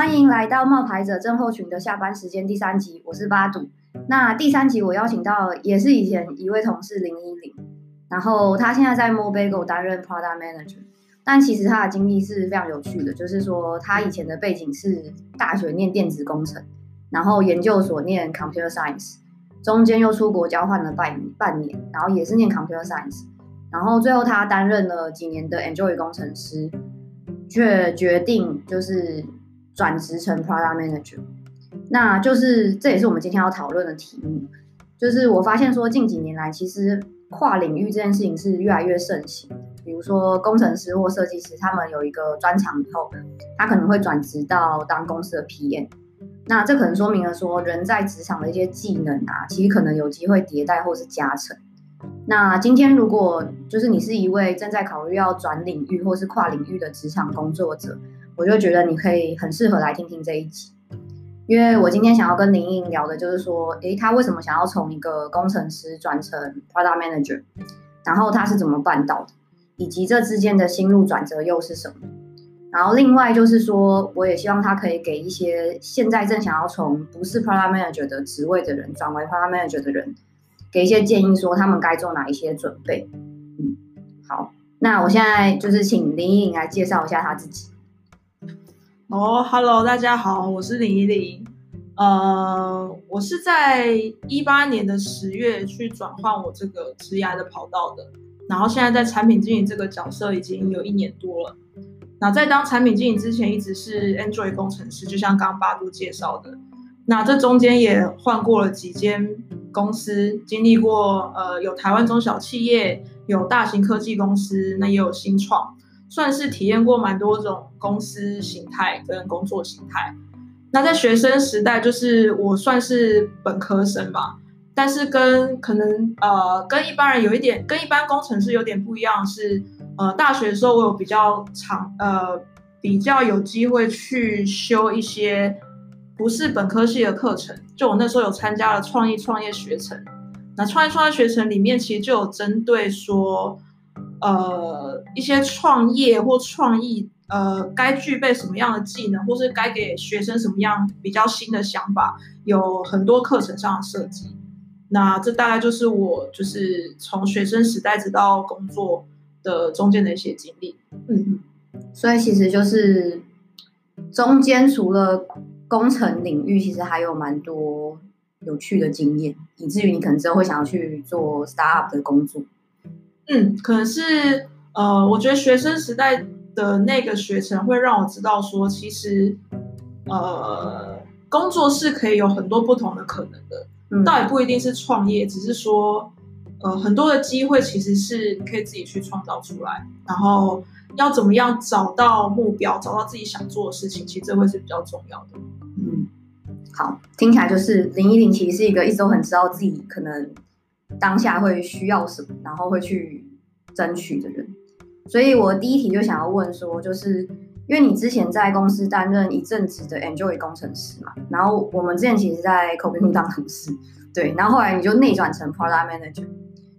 欢迎来到冒牌者症候群的下班时间第三集，我是Badu。那第三集我邀请到也是以前一位同事010，然后他现在在 MoBagel 担任 Product Manager， 但其实他的经历是非常有趣的，就是说他以前的背景是大学念电子工程，然后研究所念 Computer Science， 中间又出国交换了半年，然后也是念 Computer Science， 然后最后他担任了几年的 Android 工程师，却决定就是转职成 Product Manager。 那就是这也是我们今天要讨论的题目，就是我发现说近几年来其实跨领域这件事情是越来越盛行，比如说工程师或设计师他们有一个专长以后，他可能会转职到当公司的 PM， 那这可能说明了说人在职场的一些技能啊，其实可能有机会迭代或是加成。那今天如果就是你是一位正在考虑要转领域或是跨领域的职场工作者，我就觉得你可以很适合来听听这一集，因为我今天想要跟010聊的就是说，他为什么想要从一个工程师转成 Product Manager， 然后他是怎么办到的，以及这之间的心路转折又是什么。然后另外就是说，我也希望他可以给一些现在正想要从不是 Product Manager 的职位的人转为 Product Manager 的人，给一些建议，说他们该做哪一些准备。好，那我现在就是请010来介绍一下他自己。Hello， 大家好，我是010。我是在2018年的10月去转换我这个职涯的跑道的，然后现在在产品经理这个角色已经有1年多了。那在当产品经理之前，一直是 Android 工程师，就像刚刚Badu介绍的。那这中间也换过了几间公司，经历过有台湾中小企业，有大型科技公司，那也有新创。算是体验过蛮多种公司形态跟工作形态。那在学生时代，就是我算是本科生吧，但是跟一般人有一点，跟一般工程师有点不一样是，大学的时候我有比较有机会去修一些不是本科系的课程，就我那时候有参加了创业学程。那创业学程里面其实就有针对说，一些创业或创意，该具备什么样的技能，或是该给学生什么样比较新的想法，有很多课程上的设计。那这大概就是我就是从学生时代直到工作的中间的一些经历。所以其实就是中间除了工程领域，其实还有蛮多有趣的经验，以至于你可能之后会想要去做 startup 的工作。可能是我觉得学生时代的那个学程会让我知道说，其实工作是可以有很多不同的可能的，倒也不一定是创业，只是说很多的机会其实是可以自己去创造出来，然后要怎么样找到目标，找到自己想做的事情，其实这会是比较重要的。好，听起来就是010其实是一个一直都很知道自己可能当下会需要什么，然后会去争取的人。所以我第一题就想要问说，就是因为你之前在公司担任一阵子的 Android 工程师嘛，然后我们之前其实在 Cobinhood 当同事，对，然后后来你就内转成 Product Manager，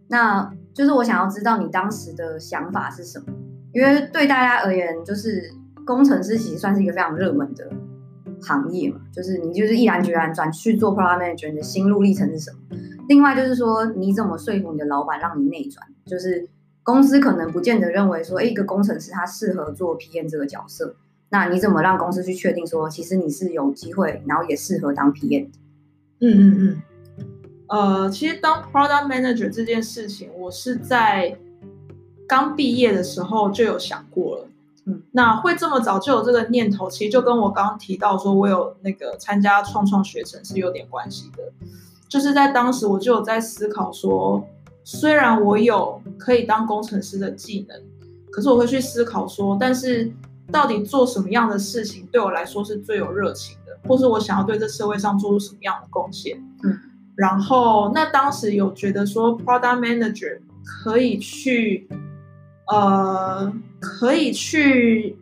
那就是我想要知道你当时的想法是什么，因为对大家而言，就是工程师其实算是一个非常热门的行业嘛，就是你就是毅然决然转去做 Product Manager， 你的心路历程是什么？另外就是说，你怎么说服你的老板让你内转？就是公司可能不见得认为说，一个工程师他适合做 PM 这个角色，那你怎么让公司去确定说，其实你是有机会，然后也适合当 PM 的？其实当 Product Manager 这件事情，我是在刚毕业的时候就有想过了。那会这么早就有这个念头，其实就跟我刚刚提到说，我有那个参加创学程是有点关系的。就是在当时我就有在思考说，虽然我有可以当工程师的技能，可是我会去思考说，但是到底做什么样的事情对我来说是最有热情的，或是我想要对这社会上做出什么样的贡献。然后那当时有觉得说 Product Manager 可以去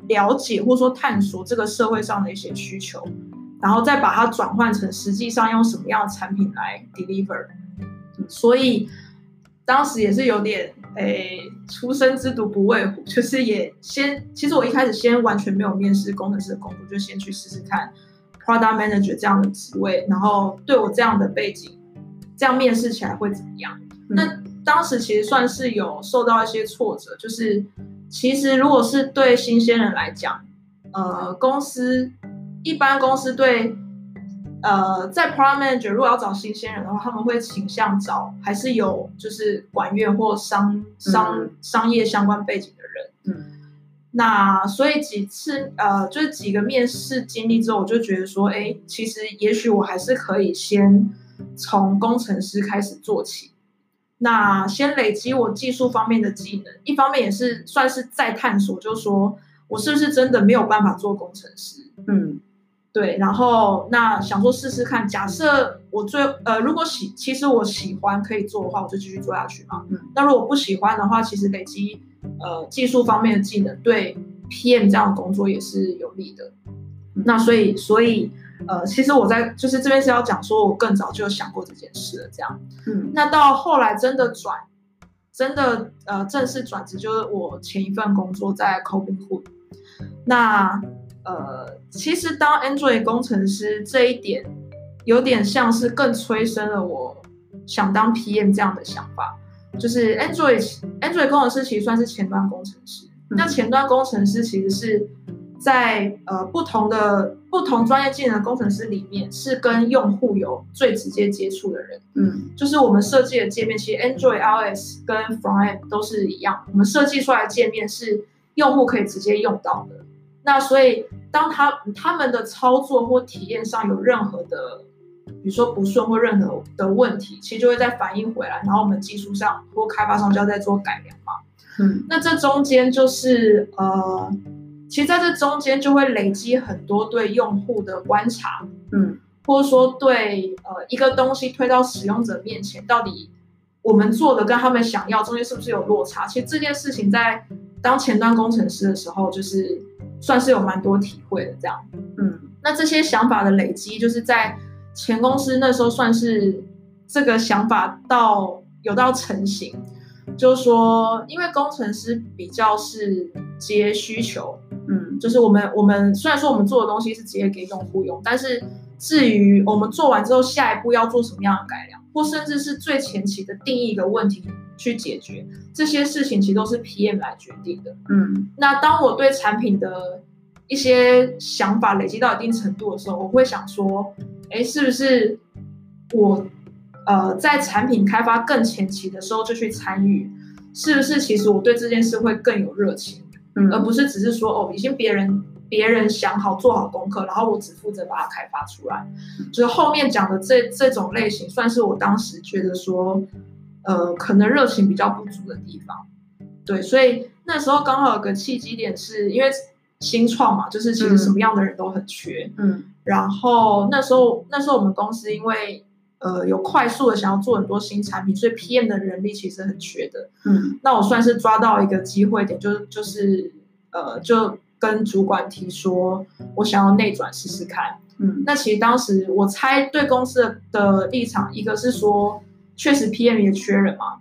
了解或说探索这个社会上的一些需求，然后再把它转换成实际上用什么样的产品来 deliver。所以当时也是有点初生之犊不畏虎，就是也先，其实我一开始先完全没有面试工程师的工作，就先去试试看 Product Manager 这样的职位，然后对我这样的背景，这样面试起来会怎么样？那当时其实算是有受到一些挫折，就是其实如果是对新鲜人来讲，公司一般公司对在 Product Manager 如果要找新鲜人的话，他们会倾向找还是有就是管院或商业相关背景的人。那所以几次就是几个面试经历之后，我就觉得说，哎，其实也许我还是可以先从工程师开始做起。那先累积我技术方面的技能，一方面也是算是在探索，就是说我是不是真的没有办法做工程师？对，然后那想说试试看，假设我如果其实我喜欢可以做的话，我就继续做下去嘛。那如果不喜欢的话，其实累积技术方面的技能，对 PM 这样的工作也是有利的。那所以其实我在就是这边是要讲说，我更早就想过这件事了，这样。那到后来真的正式转职，就是我前一份工作在 Cobinhood。那其实当 Android 工程师这一点，有点像是更催生了我想当 PM 这样的想法。就是 Android 工程师其实算是前端工程师，那前端工程师其实是在不同专业技能的工程师里面，是跟用户有最直接接触的人。就是我们设计的界面，其实 Android、iOS 跟 Frontend 都是一样，我们设计出来的界面是用户可以直接用到的。那所以当他们的操作或体验上有任何的，比如说不顺或任何的问题，其实就会再反映回来，然后我们技术上或开发上就要再做改良嘛。那这中间就是其实在这中间就会累积很多对用户的观察，或者说对一个东西推到使用者面前，到底我们做的跟他们想要中间是不是有落差？其实这件事情在当前端工程师的时候，就是算是有蛮多体会的这样。那这些想法的累积，就是在前公司那时候算是这个想法有到成型，就是说，因为工程师比较是接需求。就是我们虽然说我们做的东西是直接给用户用，但是至于我们做完之后下一步要做什么样的改良，或甚至是最前期的定义一个问题去解决，这些事情其实都是 PM 来决定的。那当我对产品的一些想法累积到一定程度的时候，我会想说，哎，是不是我在产品开发更前期的时候就去参与，是不是其实我对这件事会更有热情？而不是只是说已经别人想好做好功课，然后我只负责把它开发出来。就是后面讲的这种类型，算是我当时觉得说，可能热情比较不足的地方。对，所以那时候刚好有个契机点是因为新创嘛，就是其实什么样的人都很缺。然后那时候我们公司因为有快速的想要做很多新产品，所以 PM 的人力其实很缺的。那我算是抓到一个机会点，就跟主管提说，我想要内转试试看。那其实当时我猜对公司的立场，一个是说确实 PM 也缺人嘛，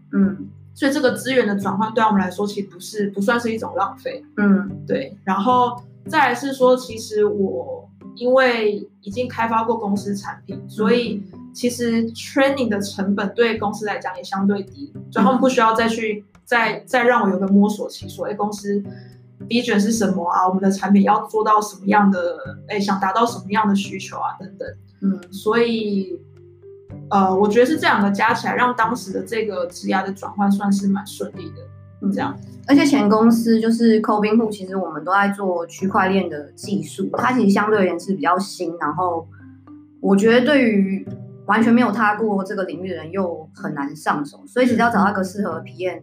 所以这个资源的转换对我们来说其实不算是一种浪费。对。然后再来是说，其实我因为已经开发过公司产品，所以其实 training 的成本对公司来讲也相对低，所以他们不需要再让我有个摸索期，说公司 vision 是什么啊，我们的产品要做到什么样的，想达到什么样的需求啊等等。所以我觉得是这两个加起来，让当时的这个职涯的转换算是蛮顺利的。这样，而且前公司就是 Cobinhood， 其实我们都在做区块链的技术，它其实相对而言是比较新，然后我觉得对于完全没有踏过这个领域的人又很难上手，所以其实要找到一个适合的 PM，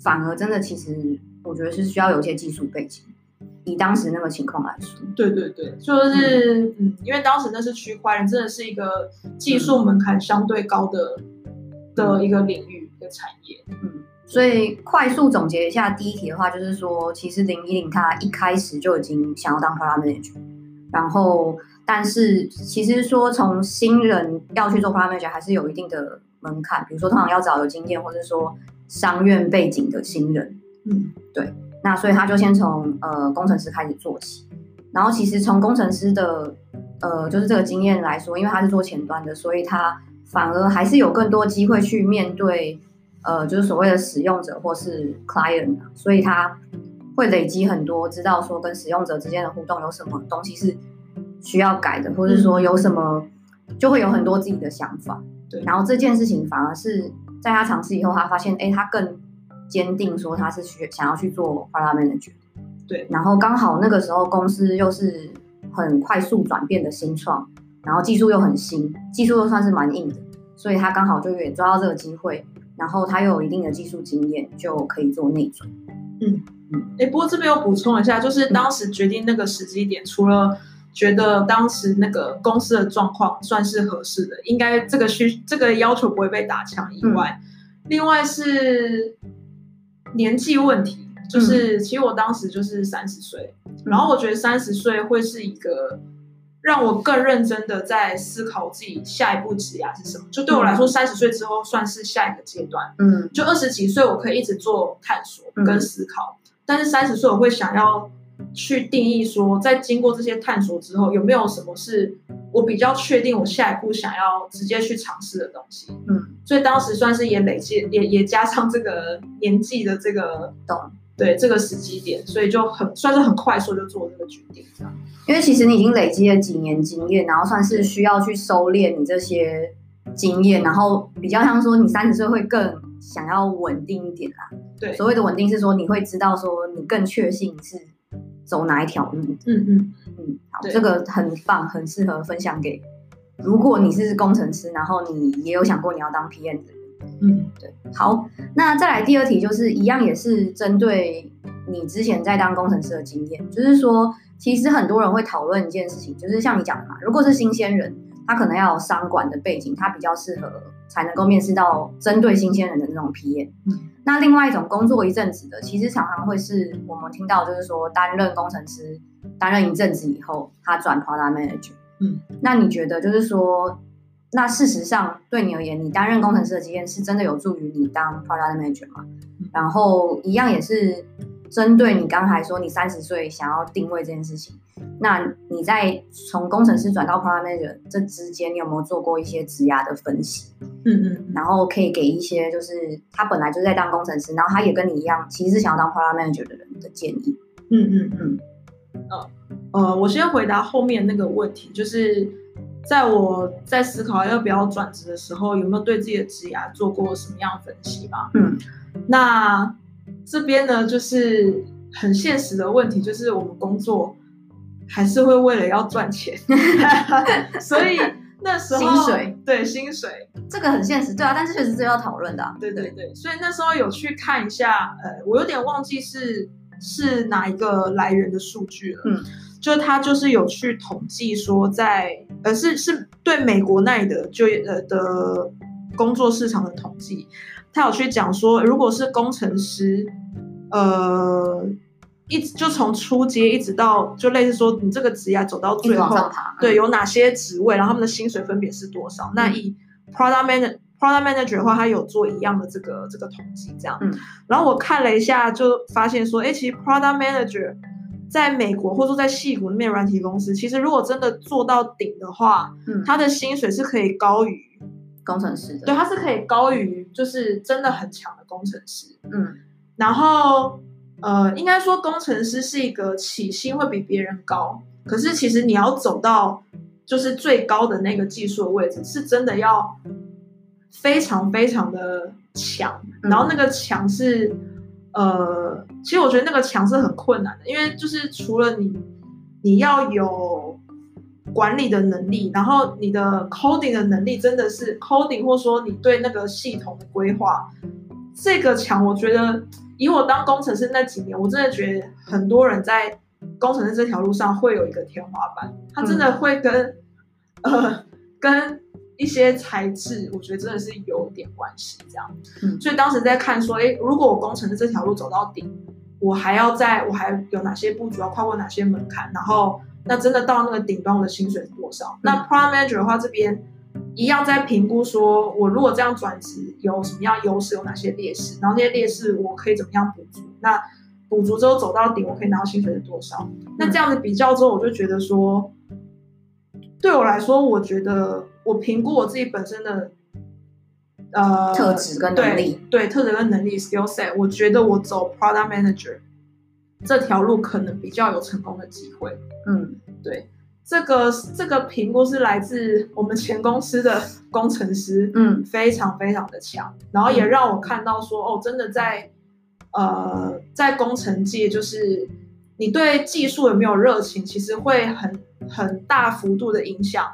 反而真的其实我觉得是需要有一些技术背景。以当时那个情况来说，对，就是因为当时那是区块链，真的是一个技术门槛相对高的一个领域的产业。所以快速总结一下，第一题的话就是说，其实010他一开始就已经想要当 Product Manager， 然后但是其实说从新人要去做 Product Manager 还是有一定的门槛，比如说通常要找有经验，或者说商院背景的新人。嗯，对。那所以他就先从工程师开始做起，然后其实从工程师的就是这个经验来说，因为他是做前端的，所以他反而还是有更多机会去面对就是所谓的使用者或是 client， 所以他会累积很多知道说跟使用者之间的互动有什么东西是需要改的，或者说有什么就会有很多自己的想法。对，然后这件事情反而是在他尝试以后，他发现他更坚定说他是想要去做 Product Manager。 对，然后刚好那个时候公司又是很快速转变的新创，然后技术又很新，技术又算是蛮硬的，所以他刚好就也抓到这个机会，然后他又有一定的技术经验，就可以做内转。嗯嗯，不过这边我补充一下，就是当时决定那个时机点，除了觉得当时那个公司的状况算是合适的，应该这个要求不会被打枪以外，另外是年纪问题，就是其实我当时就是30岁，然后我觉得30岁会是一个让我更认真的在思考自己下一步职业是什么。就对我来说，30岁之后算是下一个阶段。嗯，就20几岁我可以一直做探索跟思考，但是30岁我会想要去定义说，在经过这些探索之后，有没有什么是我比较确定我下一步想要直接去尝试的东西。嗯，所以当时算是也累积，也加上这个年纪的这个对这个时机点，所以就算是很快速就做这个决定这样。因为其实你已经累积了几年经验，然后算是需要去收敛你这些经验，然后比较像说你30岁会更想要稳定一点啦。对，所谓的稳定是说你会知道说你更确信是走哪一条路。好，这个很棒，很适合分享给如果你是工程师，然后你也有想过你要当 PM 的人。嗯，对。好，那再来第二题，就是一样也是针对你之前在当工程师的经验，就是说其实很多人会讨论一件事情，就是像你讲的嘛，如果是新鲜人，他可能要有商管的背景，他比较适合才能够面试到针对新鲜人的那种 PM。那另外一种工作一阵子的，其实常常会是我们听到就是说担任工程师担任一阵子以后，他转 Product Manager。那你觉得就是说，那事实上对你而言，你担任工程师的经验是真的有助于你当 Product Manager 吗？然后一样也是针对你刚才说你30岁想要定位这件事情，那你在从工程师转到 Product Manager 这之间，你有没有做过一些职涯的分析？然后可以给一些就是他本来就在当工程师，然后他也跟你一样其实是想要当 Product Manager 的人的建议。我先回答后面那个问题，就是在我在思考要不要转职的时候，有没有对自己的职涯做过什么样的分析吗？那这边呢，就是很现实的问题，就是我们工作还是会为了要赚钱，所以那时候薪水这个很现实，对啊，但是确实是要讨论的。对，所以那时候有去看一下，我有点忘记是哪一个来源的数据了。就他就是有去统计说在是对美国那里的就的工作市场的统计，他有去讲说，如果是工程师，一直就从初阶一直到就类似说你这个职业走到最后，对，有哪些职位，然后他们的薪水分别是多少？那以 Product Manager 的话，他有做一样的这个统计这样。然后我看了一下，就发现说，其实 Product Manager 在美国或者在矽谷那边软体公司，其实如果真的做到顶的话，他的薪水是可以高于工程师的，对，他是可以高于就是真的很强的工程师。然后应该说工程师是一个起薪会比别人高，可是其实你要走到就是最高的那个技术的位置，是真的要非常非常的强。然后那个强是其实我觉得那个强是很困难的，因为就是除了你要有管理的能力，然后你的 coding 的能力真的是 coding， 或说你对那个系统的规划，这个强我觉得以我当工程师那几年，我真的觉得很多人在工程师这条路上会有一个天花板，他真的会跟一些材质，我觉得真的是有点关系这样。所以当时在看说，如果我工程师这条路走到顶，我还有哪些步骤要跨过哪些门槛，然后那真的到那个顶端，我的薪水是多少？那 Product Manager 的话，这边一样在评估说我如果这样转职有什么样优势，有哪些劣势，然后这些劣势我可以怎么样补足，那补足之后走到底我可以拿到薪水是多少。那这样子比较之后，我就觉得说对我来说，我觉得我评估我自己本身的特质跟能力， 对特质跟能力 skill set， 我觉得我走 product manager 这条路可能比较有成功的机会。嗯，对，这个评估是来自我们前公司的工程师，嗯，非常非常的强，然后也让我看到说，哦，真的在工程界，就是你对技术有没有热情，其实会很大幅度的影响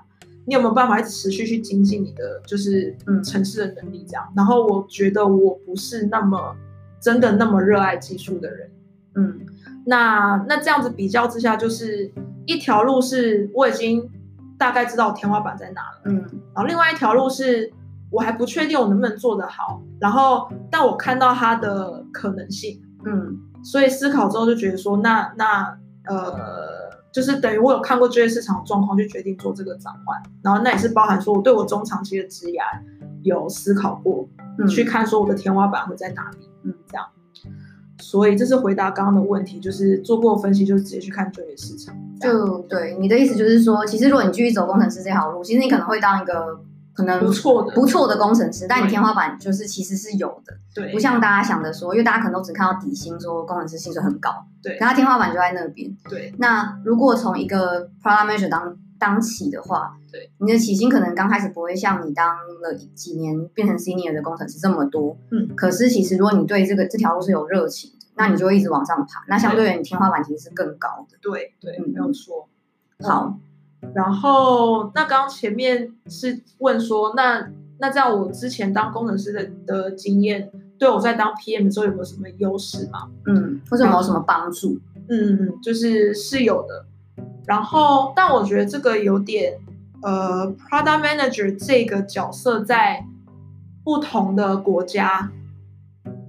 你有没有办法持续去精进你的就是程式的能力这样。然后我觉得我不是那么真的那么热爱技术的人，嗯，那这样子比较之下，就是一条路是我已经大概知道天花板在哪了，嗯，然后另外一条路是我还不确定我能不能做得好，然后但我看到它的可能性，嗯，所以思考之后就觉得说，就是等于我有看过就业市场的状况，就决定做这个转换。然后那也是包含说我对我中长期的职涯有思考过，去看说我的天花板会在哪里，嗯，这样。所以这是回答刚刚的问题，就是做过分析就直接去看就业市场。就对，你的意思就是说，其实如果你继续走工程师这条路，其实你可能会当一个可能不错的工程师，但你天花板就是其实是有的，对，不像大家想的说，因为大家可能都只看到底薪，说工程师薪水很高，对，然后天花板就在那边，对。那如果从一个 product manager 当起的话，对，你的起薪可能刚开始不会像你当了几年变成 senior 的工程师这么多，嗯，可是其实如果你对这条路是有热情的，那你就会一直往上爬，那相对于你天花板其实是更高的，对对，嗯，没有错，好。然后那刚前面是问说那这样我之前当工程师的经验对我在当 PM 的时候有没有什么优势吗？嗯，或者有没有什么帮助？嗯，就是有的。然后但我觉得这个有点product manager 这个角色在不同的国家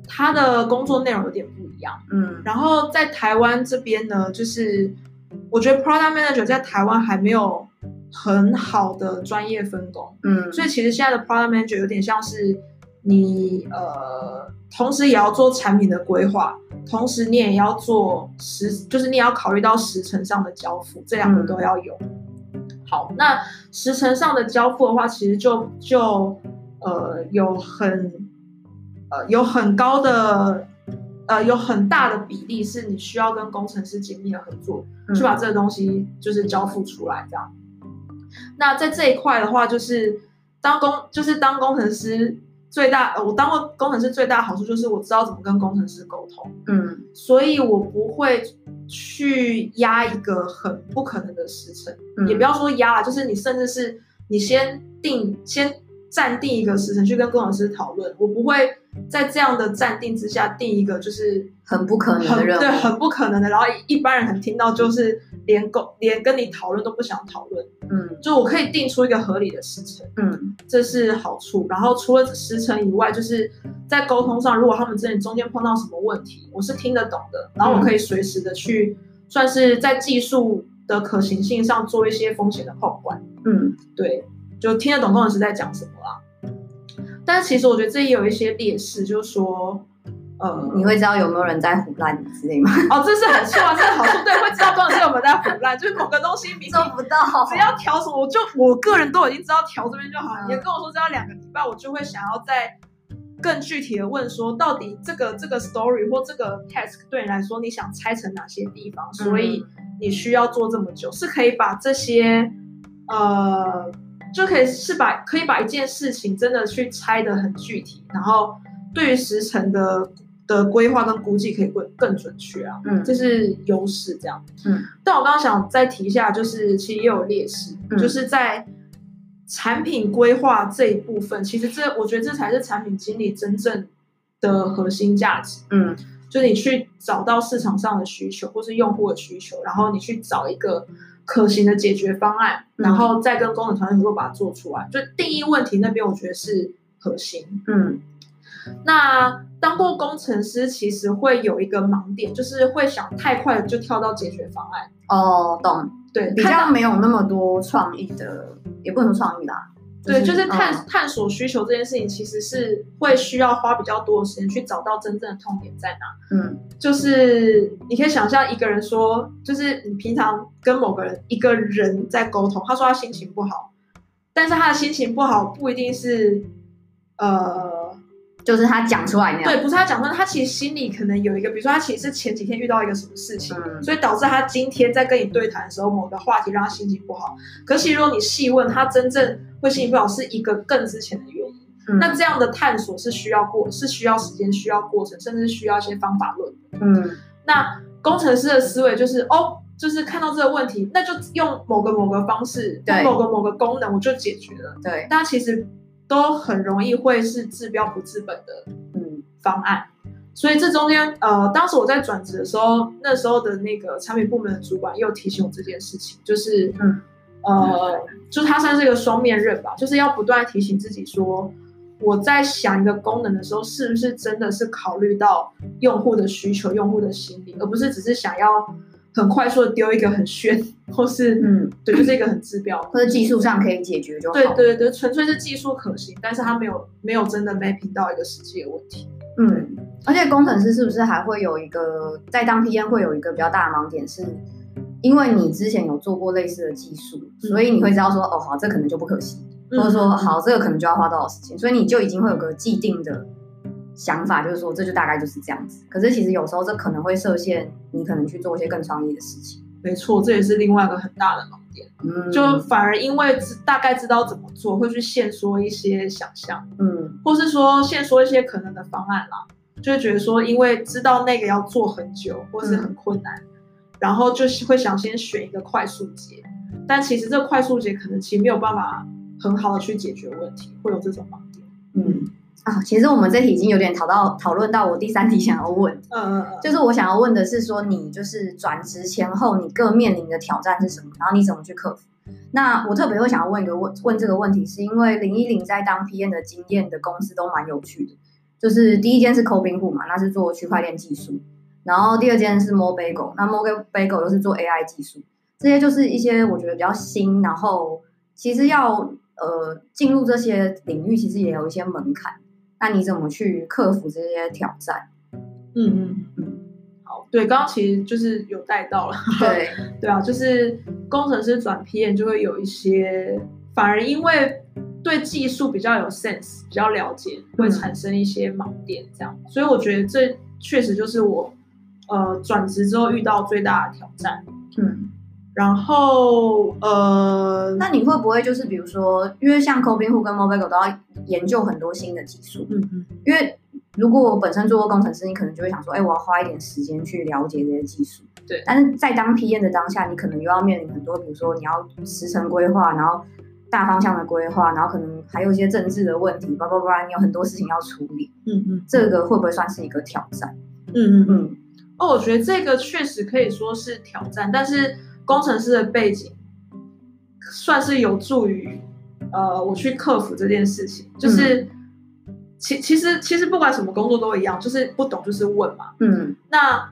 他的工作内容有点不一样。嗯，然后在台湾这边呢，就是我觉得 product manager 在台湾还没有很好的专业分工，嗯，所以其实现在的 product manager 有点像是你同时也要做产品的规划，同时你也要做就是你也要考虑到时程上的交付，这两个都要有。好，那时程上的交付的话，其实就有很大的比例是你需要跟工程师紧密的合作，去把这个东西就是交付出来这样。那在这一块的话，就是当工程师最大，我当过工程师最大的好处就是我知道怎么跟工程师沟通，嗯，所以我不会去压一个很不可能的时程，也不要说压，就是你甚至是你先暂定一个时程去跟工程师讨论，我不会在这样的暂定之下定一个就是很不可能的任务，对，很不可能的。然后一般人很听到就是连跟你讨论都不想讨论，嗯，就我可以定出一个合理的时程，嗯，这是好处。然后除了时程以外，就是在沟通上，如果他们真的中间碰到什么问题，我是听得懂的，然后我可以随时的去算是在技术的可行性上做一些风险的控管，嗯，对，就听得懂工程师在讲什么啦。但其实我觉得这也有一些劣势，就是说，你会知道有没有人在唬烂之类吗？哦，这是很错啊，这是好处，对，会知道工程师有没有在唬烂，就是某个东西明明做不到，只要调什么，我个人都已经知道调这边就好了。你跟我说这要2个礼拜，我就会想要再更具体的问说，到底这个 story 或这个 task 对你来说，你想拆成哪些地方，所以你需要做这么久，是可以把这些就可以把一件事情真的去拆得很具体，然后对于时程的规划跟估计可以更准确啊，嗯，这是优势这样。嗯，但我刚刚想再提一下，就是其实也有劣势，就是在产品规划这一部分，其实我觉得这才是产品经理真正的核心价值。嗯，就是你去找到市场上的需求或是用户的需求，然后你去找一个可行的解决方案，然后再跟工程团队能够把它做出来，就定义问题那边我觉得是核心。嗯，那当过工程师其实会有一个盲点，就是会想太快就跳到解决方案。哦，懂，对，比较没有那么多创意的，也不能说创意啦，对，就是探索需求这件事情，其实是会需要花比较多的时间去找到真正的痛点在哪。嗯，就是你可以想象一个人说，就是你平常跟某个人一个人在沟通，他说他心情不好，但是他的心情不好不一定是就是他讲出来那样，对，不是他讲出来，他其实心里可能有一个，比如说他其实是前几天遇到一个什么事情，所以导致他今天在跟你对谈的时候，某个话题让他心情不好。可是如果你细问，他真正会心情不好是一个更之前的原因。那这样的探索是需要时间，需要过程，甚至需要一些方法论。那工程师的思维就是就是看到这个问题，那就用某个方式，某个功能，我就解决了。对，但其实都很容易会是治标不治本的方案，所以这中间当时我在转职的时候，那时候的那个产品部门的主管又提醒我这件事情，就是就是他算是一个双面刃吧，就是要不断提醒自己说，我在想一个功能的时候，是不是真的是考虑到用户的需求、用户的心理，而不是只是想要很快速的丢一个很炫，或是对，就是一个很治标，或者技术上可以解决就好。对对对，纯粹是技术可行，但是它没有真的 mapping 到一个实际的问题。而且工程师是不是还会有一个在当 PM 会有一个比较大的盲点，是因为你之前有做过类似的技术，所以你会知道说好，这可能就不可行，或者说好，这个可能就要花多少时间，所以你就已经会有个既定的想法，就是说这就大概就是这样子。可是其实有时候这可能会设限，你可能去做一些更创意的事情。没错，这也是另外一个很大的盲点。就反而因为大概知道怎么做，会去限缩一些想象，或是说限缩一些可能的方案啦，就会觉得说因为知道那个要做很久或是很困难，然后就会想先选一个快速解，但其实这快速解可能其实没有办法很好的去解决问题，会有这种盲点。其实我们这题已经有点讨论到我第三题想要问，就是我想要问的是说，你就是转职前后你各面临的挑战是什么，然后你怎么去克服。那我特别会想要问这个问题，是因为010在当 PM 的经验的公司都蛮有趣的，就是第一间是 Cobinhood 嘛，那是做区块链技术，然后第二间是 MoBagel， 那 MoBagel 又是做 AI 技术，这些就是一些我觉得比较新，然后其实要进入这些领域其实也有一些门槛，那你怎么去克服这些挑战？好，对，刚刚其实就是有带到了，对对啊，就是工程师转 PM 就会有一些，反而因为对技术比较有 sense， 比较了解，会产生一些盲点这样，所以我觉得这确实就是我转职之后遇到最大的挑战。然后那你会不会就是比如说，因为像 Cobinhood 跟 MoBagel 都要研究很多新的技术，因为如果我本身做过工程师，你可能就会想说，我要花一点时间去了解这些技术。对，但是在当 PM 的当下，你可能又要面临很多，比如说你要时程规划，然后大方向的规划，然后可能还有一些政治的问题，你有很多事情要处理。这个会不会算是一个挑战？我觉得这个确实可以说是挑战，但是工程师的背景算是有助于我去克服这件事情，就是其实不管什么工作都一样，就是不懂就是问嘛。那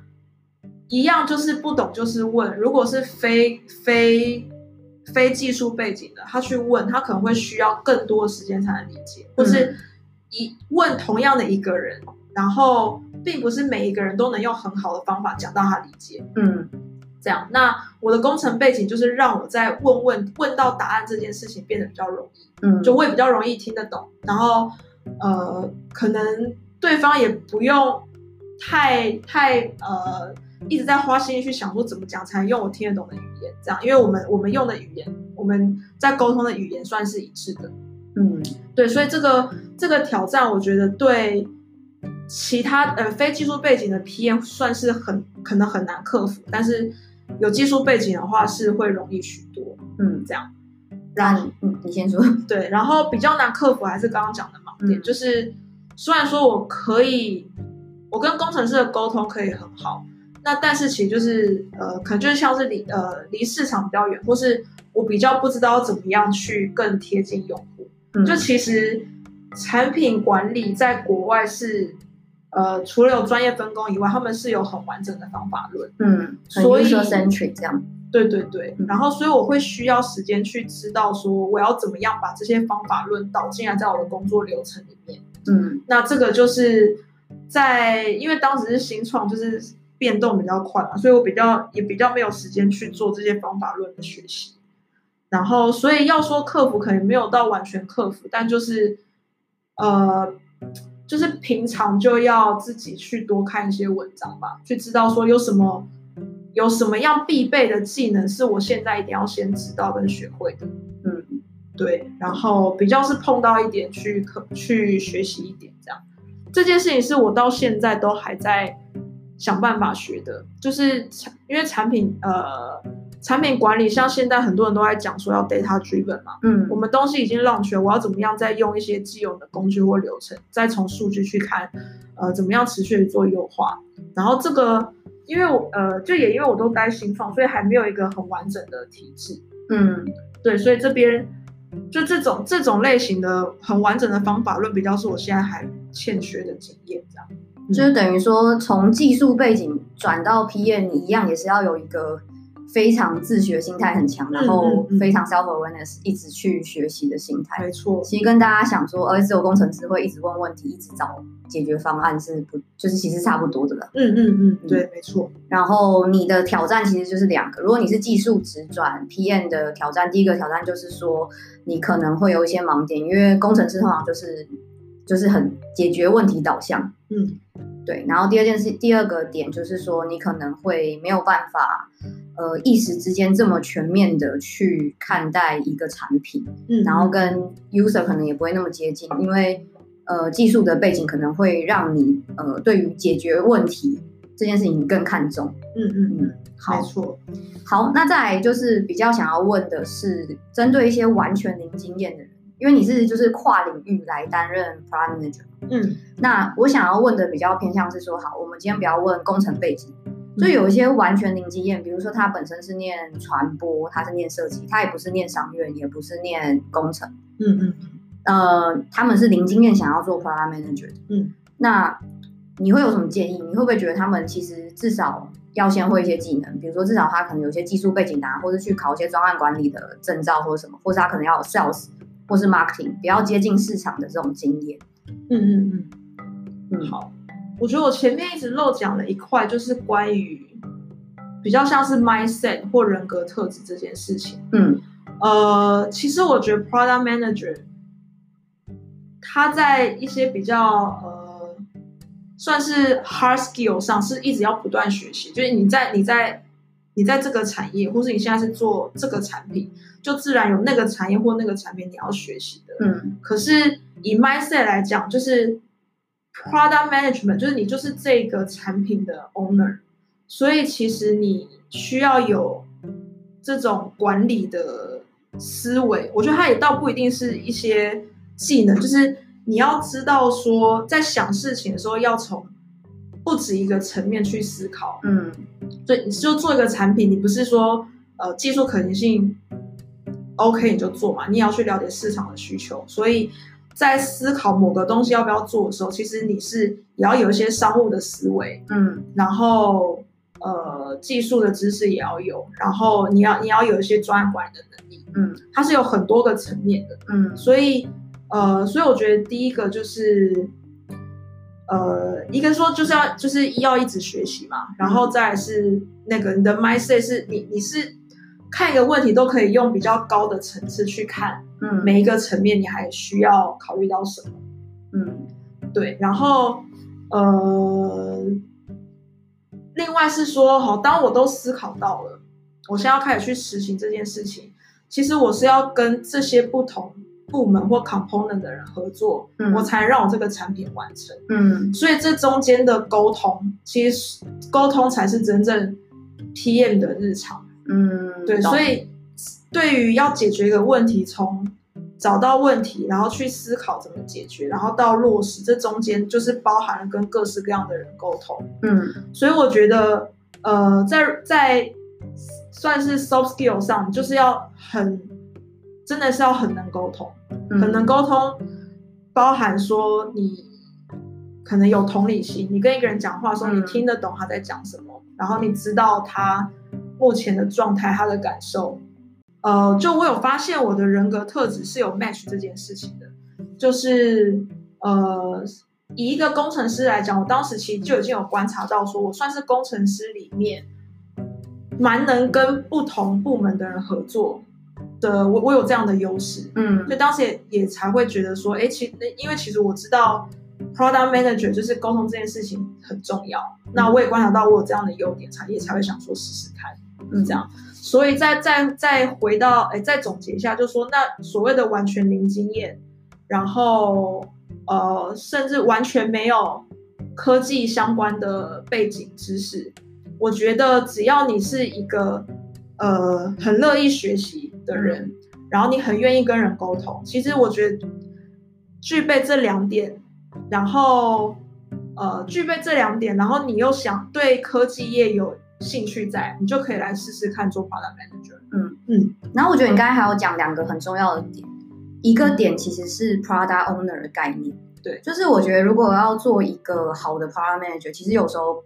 一样就是不懂就是问，如果是非技术背景的，他去问，他可能会需要更多时间才能理解，或是问同样的一个人，然后并不是每一个人都能用很好的方法讲到他理解。这样，那我的工程背景就是让我在问到答案这件事情变得比较容易，就我也比较容易听得懂，然后可能对方也不用太一直在花心力去想说怎么讲才能用我听得懂的语言，这样，因为我们用的语言，我们在沟通的语言算是一致的，对，所以这个挑战，我觉得对其他非技术背景的 PM 算是可能很难克服，但是有技术背景的话是会容易许多。这样。你先说。对，然后比较难克服还是刚刚讲的盲点，就是虽然说我跟工程师的沟通可以很好，那但是其实就是可能就是像是离市场比较远，或是我比较不知道怎么样去更贴近用户。就其实产品管理在国外是除了有专业分工以外，他们是有很完整的方法论，所以很 user centric 这样。对对对，然后所以我会需要时间去知道说我要怎么样把这些方法论导进来在我的工作流程里面。嗯，那这个就是在因为当时是新创，就是变动比较快嘛，所以我比较没有时间去做这些方法论的学习。然后所以要说克服可能没有到完全克服，但就是就是平常就要自己去多看一些文章吧，去知道说有什么样必备的技能是我现在一定要先知道跟学会的。嗯，对，然后比较是碰到一点去学习一点这样。这件事情是我到现在都还在想办法学的，就是因为产品管理，像现在很多人都在讲说要 data driven 嘛，嗯，我们东西已经 launch 了，我要怎么样再用一些既有的工具或流程，再从数据去看，怎么样持续做优化。然后这个，因为就也因为我都待新创，所以还没有一个很完整的体制，嗯，对，所以这边就这种类型的很完整的方法论，比较是我现在还欠缺的经验，这样，嗯，就是等于说从技术背景转到 PM， 你一样也是要有一个非常自学心态很强，然后非常 self awareness 一直去学习的心态。没错，其实跟大家想说，只有工程师会一直问问题，一直找解决方案是不，就是其实差不多的了。嗯嗯嗯，对，没错。然后你的挑战其实就是两个，如果你是技术职转 PM 的挑战，第一个挑战就是说你可能会有一些盲点，因为工程师通常就是很解决问题导向。嗯，对。然后第二个点就是说你可能会没有办法。一时之间这么全面的去看待一个产品，嗯，然后跟 user 可能也不会那么接近，因为技术的背景可能会让你对于解决问题这件事情更看重。嗯嗯嗯，好，没错。好，那再来就是比较想要问的是，针对一些完全零经验的人，因为你是就是跨领域来担任 Product Manager。嗯，那我想要问的比较偏向是说，好，我们今天不要问工程背景。就有一些完全零经验，比如说他本身是念传播，他是念设计，他也不是念商院，也不是念工程，嗯嗯，他们是零经验想要做 Product Manager， 嗯，那你会有什么建议？你会不会觉得他们其实至少要先会一些技能，比如说至少他可能有些技术背景啊，或是去考一些专案管理的证照或什么，或是他可能要有 Sales 或是 Marketing 比较接近市场的这种经验。嗯嗯嗯，嗯，好。我觉得我前面一直漏讲了一块，就是关于比较像是 mindset 或人格特质这件事情。嗯，其实我觉得 product manager 他在一些比较算是 hard skill 上是一直要不断学习，就是你在这个产业，或是你现在是做这个产品，就自然有那个产业或那个产品你要学习的。嗯，可是以 mindset 来讲，就是。Product Management 就是你就是这个产品的 owner， 所以其实你需要有这种管理的思维。我觉得它也倒不一定是一些技能，就是你要知道说，在想事情的时候要从不止一个层面去思考。嗯，所以你就做一个产品，你不是说技术可行性 OK 你就做嘛，你也要去了解市场的需求，所以。在思考某个东西要不要做的时候，其实你是也要有一些商务的思维，嗯，然后技术的知识也要有，然后你要有一些专案管理的能力，嗯，它是有很多个层面的，嗯，所以我觉得第一个就是一个说就是要一直学习嘛，然后再来是那个你的 mindset 是你是看一个问题都可以用比较高的层次去看。嗯，每一个层面你还需要考虑到什么？嗯，对。然后，另外是说，好，当我都思考到了，我现在要开始去实行这件事情。其实我是要跟这些不同部门或 component 的人合作，嗯，我才让我这个产品完成。嗯，所以这中间的沟通，其实沟通才是真正 PM 的日常。嗯，对，所以。对于要解决一个问题，从找到问题，然后去思考怎么解决，然后到落实，这中间就是包含了跟各式各样的人沟通。嗯，所以我觉得，在算是 soft skill 上，就是要真的是要很能沟通，嗯，很能沟通，包含说你可能有同理心，你跟一个人讲话的时候，你听得懂他在讲什么，然后你知道他。目前的状态，他的感受。就我有发现我的人格特质是有 match 这件事情的，就是以一个工程师来讲，我当时其实就已经有观察到说我算是工程师里面蛮能跟不同部门的人合作的，我有这样的优势，所以当时 也才会觉得说，哎，因为其实我知道 Product Manager 就是沟通这件事情很重要，那我也观察到我有这样的优点，才会想说试试看，这样。所以再回到，再总结一下，就是说，那所谓的完全零经验，然后甚至完全没有科技相关的背景知识，我觉得只要你是一个很乐意学习的人，然后你很愿意跟人沟通，其实我觉得具备这两点，然后然后你又想对科技业有兴趣在，你就可以来试试看做 Product Manager。然后我觉得你刚才还有讲两个很重要的点，一个点其实是 Product Owner 的概念，对，就是我觉得如果要做一个好的 Product Manager， 其实有时候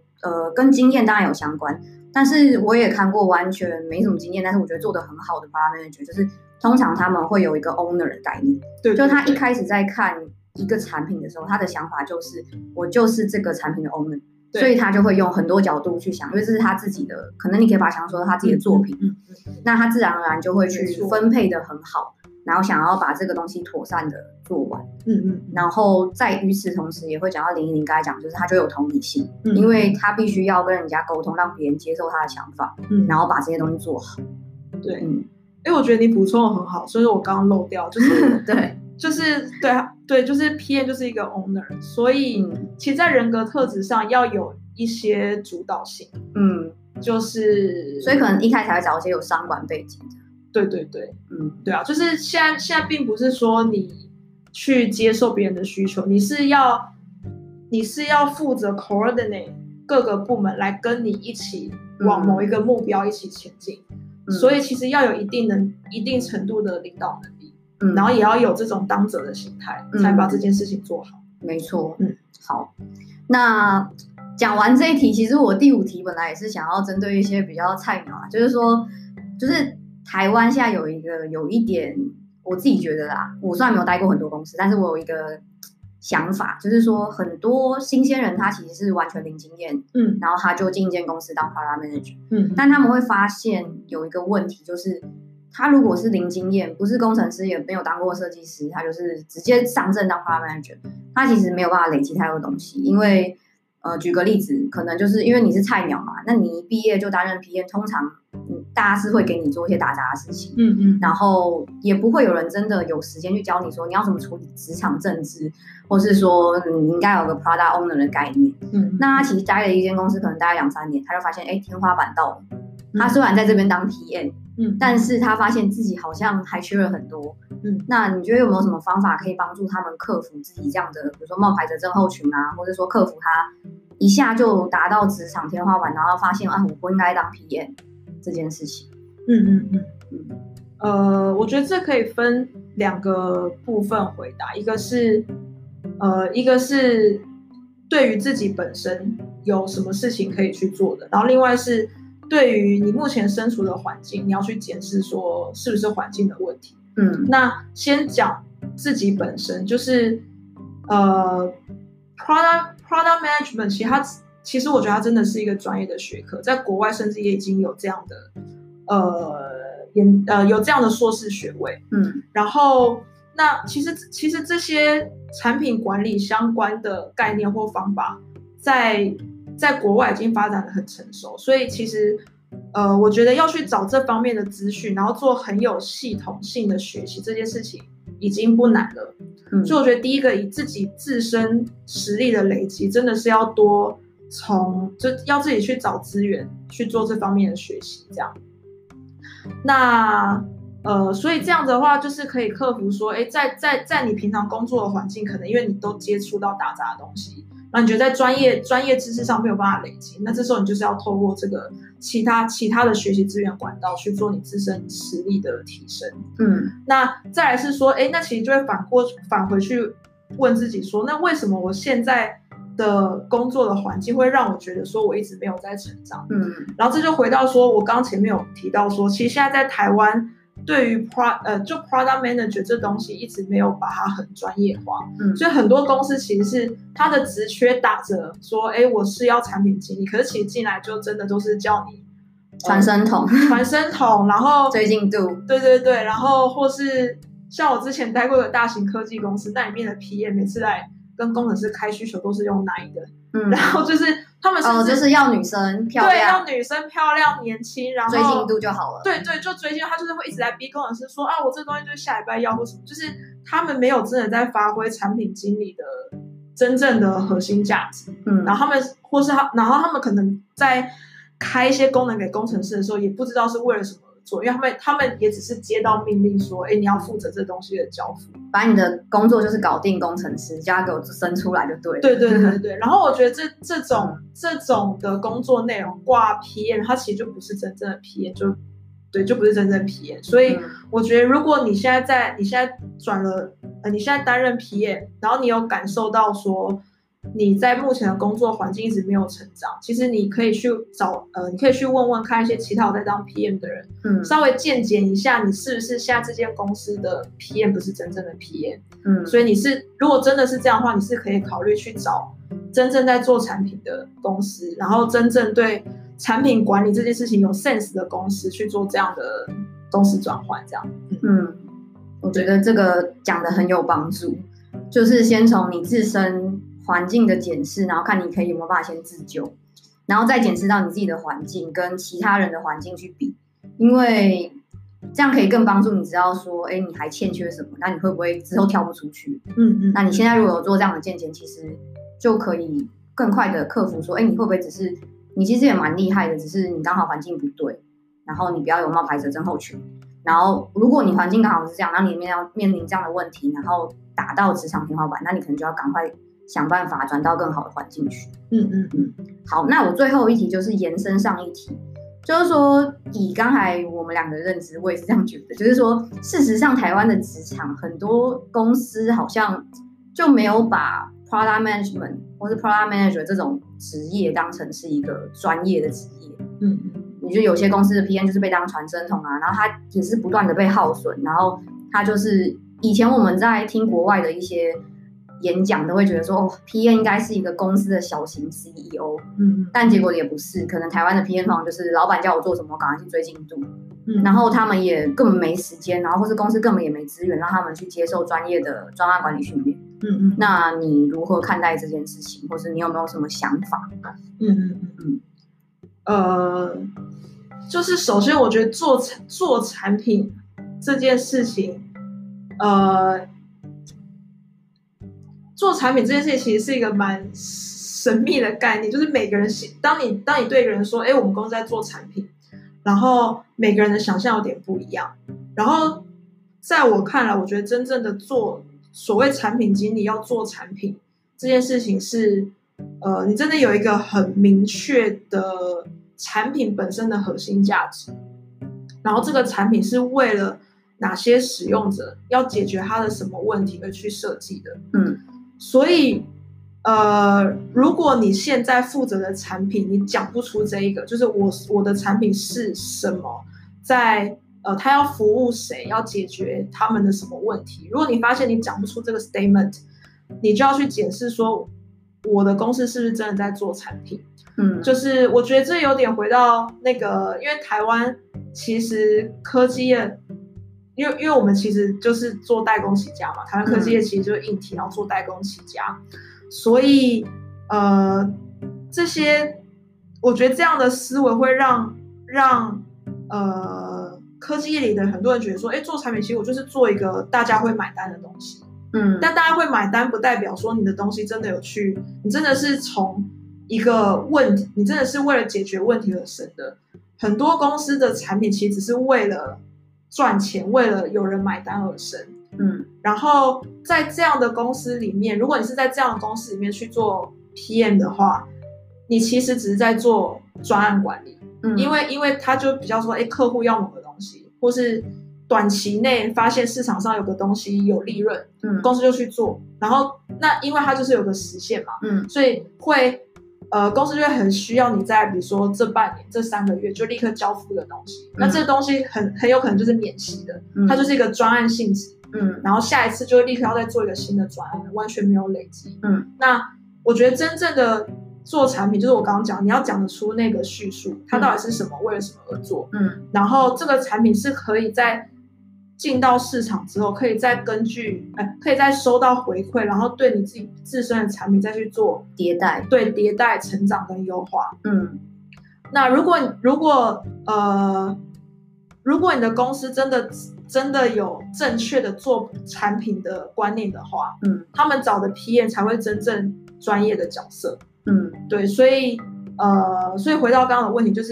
跟经验当然有相关，但是我也看过完全没什么经验，但是我觉得做得很好的 Product Manager， 就是通常他们会有一个 Owner 的概念，对，就是他一开始在看一个产品的时候，他的想法就是我就是这个产品的 Owner。所以他就会用很多角度去想，因为这是他自己的，可能你可以把它想说他自己的作品，那他自然而然就会去分配的很好，然后想要把这个东西妥善的做完，然后在与此同时也会讲到010刚才讲，就是他就有同理心，因为他必须要跟人家沟通，让别人接受他的想法，然后把这些东西做好。对，我觉得你补充的很好，所以我刚刚漏掉，就是对。对，就是 PM 就是一个 owner， 所以其实在人格特质上要有一些主导性，就是所以可能一开始还找一些有商管背景的，对，对啊，就是现在并不是说你去接受别人的需求，你是要负责 coordinate 各个部门来跟你一起往某一个目标一起前进，所以其实要有一定程度的领导能力。然后也要有这种当责的心态，才把这件事情做好。没错，好。那讲完这一题，其实我第5题本来也是想要针对一些比较菜鸟啊，就是说，就是台湾现在有一点，我自己觉得啦，我虽然没有待过很多公司，但是我有一个想法，就是说很多新鲜人他其实是完全零经验，然后他就进一间公司当 Product Manager，但他们会发现有一个问题就是。他如果是零经验，不是工程师，也没有当过设计师，他就是直接上阵当 Product Manager， 他其实没有办法累积太多东西。因为，举个例子，可能就是因为你是菜鸟嘛，那你一毕业就担任 PM， 通常，大家是会给你做一些打杂的事情，然后也不会有人真的有时间去教你说你要怎么处理职场政治，或是说你应该有个 Product Owner 的概念。那他其实待了一间公司，可能待了2-3年，他就发现，天花板到了。他虽然在这边当 PM。但是他发现自己好像还缺了很多，那你觉得有没有什么方法可以帮助他们克服自己这样的，比如说冒牌者症候群啊，或者说克服他一下就达到职场天花板，然后发现啊我不应该当 PM 这件事情？我觉得这可以分2个部分回答，一个是对于自己本身有什么事情可以去做的，然后另外是。对于你目前身处的环境，你要去检视说是不是环境的问题。那先讲自己本身，就是product management， 其实我觉得它真的是一个专业的学科，在国外甚至也已经有这样的硕士学位。然后那其实这些产品管理相关的概念或方法在国外已经发展得很成熟，所以其实，我觉得要去找这方面的资讯，然后做很有系统性的学习，这件事情已经不难了。所以我觉得第一个以自己自身实力的累积，真的是要多要自己去找资源去做这方面的学习，这样。那所以这样的话，就是可以克服说，在你平常工作的环境，可能因为你都接触到打杂的东西。那你觉得在专业知识上没有办法累积，那这时候你就是要透过这个其他的学习资源管道去做你自身实力的提升。那再来是说，那其实就会反回去问自己说，那为什么我现在的工作的环境会让我觉得说我一直没有在成长。然后这就回到说我刚前面有提到说，其实现在在台湾对于就 Product Manager 这东西一直没有把它很专业化，所以很多公司其实是它的职缺打着说我是要产品经理，可是其实进来就真的都是叫你传声筒，然后追进度，对，然后或是像我之前待过的大型科技公司，那里面的 PM 每次来跟工程师开需求都是用奶的，然后就是他们就是要女生漂亮，对，要女生漂亮年轻，然后追进度就好了，对，就追进度，他就是会一直在逼工程师说我这东西就下礼拜要或什么，就是他们没有真的在发挥产品经理的真正的核心价值。然后他们然后他们可能在开一些功能给工程师的时候也不知道是为了什么做，因为他们也只是接到命令说你要负责这东西的交付，把你的工作就是搞定工程师，叫他给我生出来就对了，对。然后我觉得这种的工作内容挂 PM 它其实就不是真正的 PM， 就不是真正的 PM。 所以我觉得如果你现在担任 PM， 然后你有感受到说你在目前的工作环境一直没有成长，其实你可以去找你可以去问问看一些其他有在当 PM 的人，稍微鉴检一下你是不是现在这间公司的 PM 不是真正的 PM。所以如果真的是这样的话，你是可以考虑去找真正在做产品的公司，然后真正对产品管理这件事情有 sense 的公司去做这样的公司转换，这样。我觉得这个讲得很有帮助，就是先从你自身环境的检视，然后看你可以有没有办法先自救，然后再检视到你自己的环境跟其他人的环境去比，因为这样可以更帮助你知道说你还欠缺什么，那你会不会之后跳不出去。那你现在如果有做这样的见解，其实就可以更快的克服说你会不会只是你其实也蛮厉害的，只是你刚好环境不对，然后你不要有冒牌者症候群。然后如果你环境刚好是这样，那你要面临这样的问题，然后打到职场天花板，那你可能就要赶快想办法转到更好的环境去。好，那我最后一题就是延伸上一题，就是说以刚才我们两个认知，我也是这样觉得，就是说事实上台湾的职场很多公司好像就没有把 product management 或是 product manager 这种职业当成是一个专业的职业。你就有些公司的 PM 就是被当传声筒然后他也是不断的被耗损，然后他就是以前我们在听国外的一些演讲都会觉得说PM 应该是一个公司的小型 CEO，但结果也不是，可能台湾的 PM 通常就是老板叫我做什么我赶快去追进度，然后他们也根本没时间，然后或是公司根本也没资源让他们去接受专业的专案管理训练。那你如何看待这件事情，或是你有没有什么想法？就是首先我觉得做产品这件事情做产品这件事情其实是一个蛮神秘的概念，就是每个人当你对一个人说我们公司在做产品，然后每个人的想象有点不一样。然后在我看来，我觉得真正的做所谓产品经理要做产品这件事情是你真的有一个很明确的产品本身的核心价值，然后这个产品是为了哪些使用者，要解决他的什么问题而去设计的。所以如果你现在负责的产品你讲不出这一个，就是我的产品是什么，在它要服务谁，要解决他们的什么问题，如果你发现你讲不出这个 statement， 你就要去检视说我的公司是不是真的在做产品。就是我觉得这有点回到那个，因为台湾其实科技业，因为我们其实就是做代工起家嘛，台湾科技业其实就是硬体，然后做代工起家，所以这些我觉得这样的思维会让科技业里的很多人觉得说，做产品其实我就是做一个大家会买单的东西。但大家会买单不代表说你的东西真的有去，你真的是从一个问题，你真的是为了解决问题而生的。很多公司的产品其实只是为了赚钱，为了有人买单而生。然后在这样的公司里面，如果你是在这样的公司里面去做 PM 的话，你其实只是在做专案管理。因为他就比较说客户要某个东西，或是短期内发现市场上有个东西有利润，公司就去做，然后那因为它就是有个时限嘛，所以会公司就会很需要你在比如说这半年这3个月就立刻交付的东西，那这个东西很有可能就是免息的，它就是一个专案性质，然后下一次就会立刻要再做一个新的专案，完全没有累积，那我觉得真正的做产品就是我刚刚讲你要讲得出那个叙述它到底是什么，为了什么而做，然后这个产品是可以在进到市场之后，可以再根据可以再收到回馈，然后对你自己自身的产品再去做迭代，对迭代成长跟优化。那如果你的公司真的有正确的做产品的观念的话，他们找的 PM 才会真正专业的角色。对，所以回到刚刚的问题，就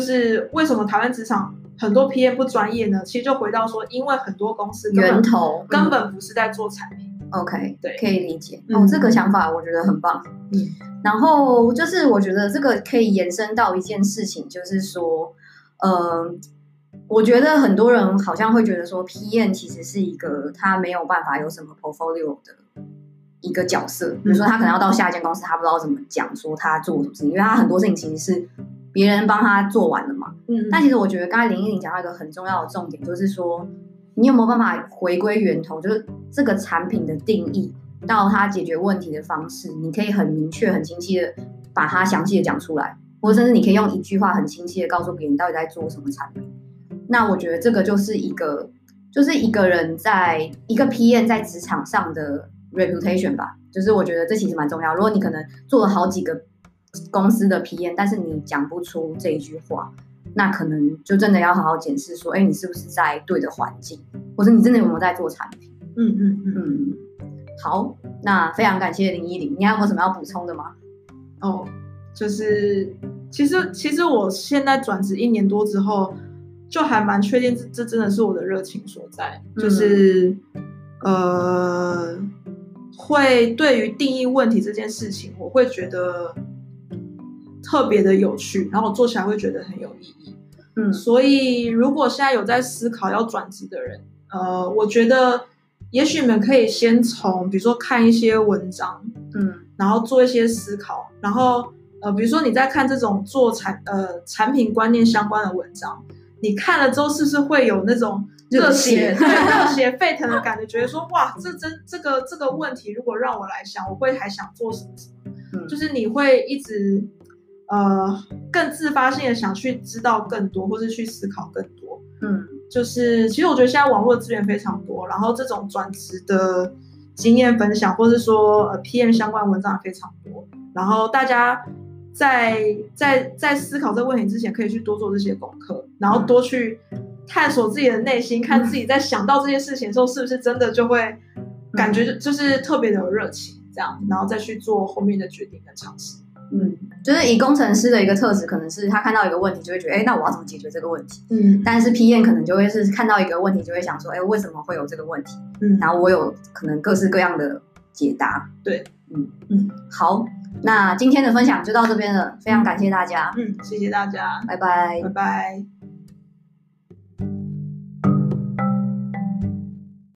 是为什么台湾职场很多 PM 不专业呢？其实就回到说，因为很多公司源头根本不是在做产品。OK， 对，可以理解。这个想法我觉得很棒。然后就是我觉得这个可以延伸到一件事情，就是说，我觉得很多人好像会觉得说 ，PM 其实是一个他没有办法有什么 portfolio 的一个角色。比如说，他可能要到下一间公司，他不知道怎么讲说他做什么事情，因为他很多事情其实是别人帮他做完了嘛。但其实我觉得刚才010讲到一个很重要的重点，就是说你有没有办法回归源头，就是这个产品的定义到它解决问题的方式，你可以很明确很清晰的把它详细的讲出来，或者甚至你可以用一句话很清晰的告诉别人到底在做什么产品。那我觉得这个就是一个人在一个 PM 在职场上的 reputation 吧，就是我觉得这其实蛮重要。如果你可能做了好几个公司的 PM， 但是你讲不出这一句话，那可能就真的要好好检视说，你是不是在对的环境，或者你真的有没有在做产品。好，那非常感谢010，你还有没有什么要补充的吗？就是其实我现在转职1年多之后，就还蛮确定这真的是我的热情所在，就是会对于定义问题这件事情，我会觉得特别的有趣，然后我做起来会觉得很有意义。所以如果现在有在思考要转职的人，我觉得也许你们可以先从比如说看一些文章，然后做一些思考，然后比如说你在看这种做产品观念相关的文章，你看了之后是不是会有那种热血沸腾的感觉，觉得说哇，这个问题如果让我来想，我会还想做什么什么。就是你会一直更自发性的想去知道更多，或是去思考更多。就是其实我觉得现在网络资源非常多，然后这种转职的经验分享，或是说PM 相关文章也非常多，然后大家在思考这个问题之前，可以去多做这些功课，然后多去探索自己的内心，看自己在想到这些事情的时候，是不是真的就会感觉就是特别的有热情，这样，然后再去做后面的决定跟尝试。就是以工程师的一个特质，可能是他看到一个问题就会觉得，那我要怎么解决这个问题？但是 PM 可能就会是看到一个问题就会想说，为什么会有这个问题？然后我有可能各式各样的解答。对，好，那今天的分享就到这边了，非常感谢大家。谢谢大家，拜拜，拜拜。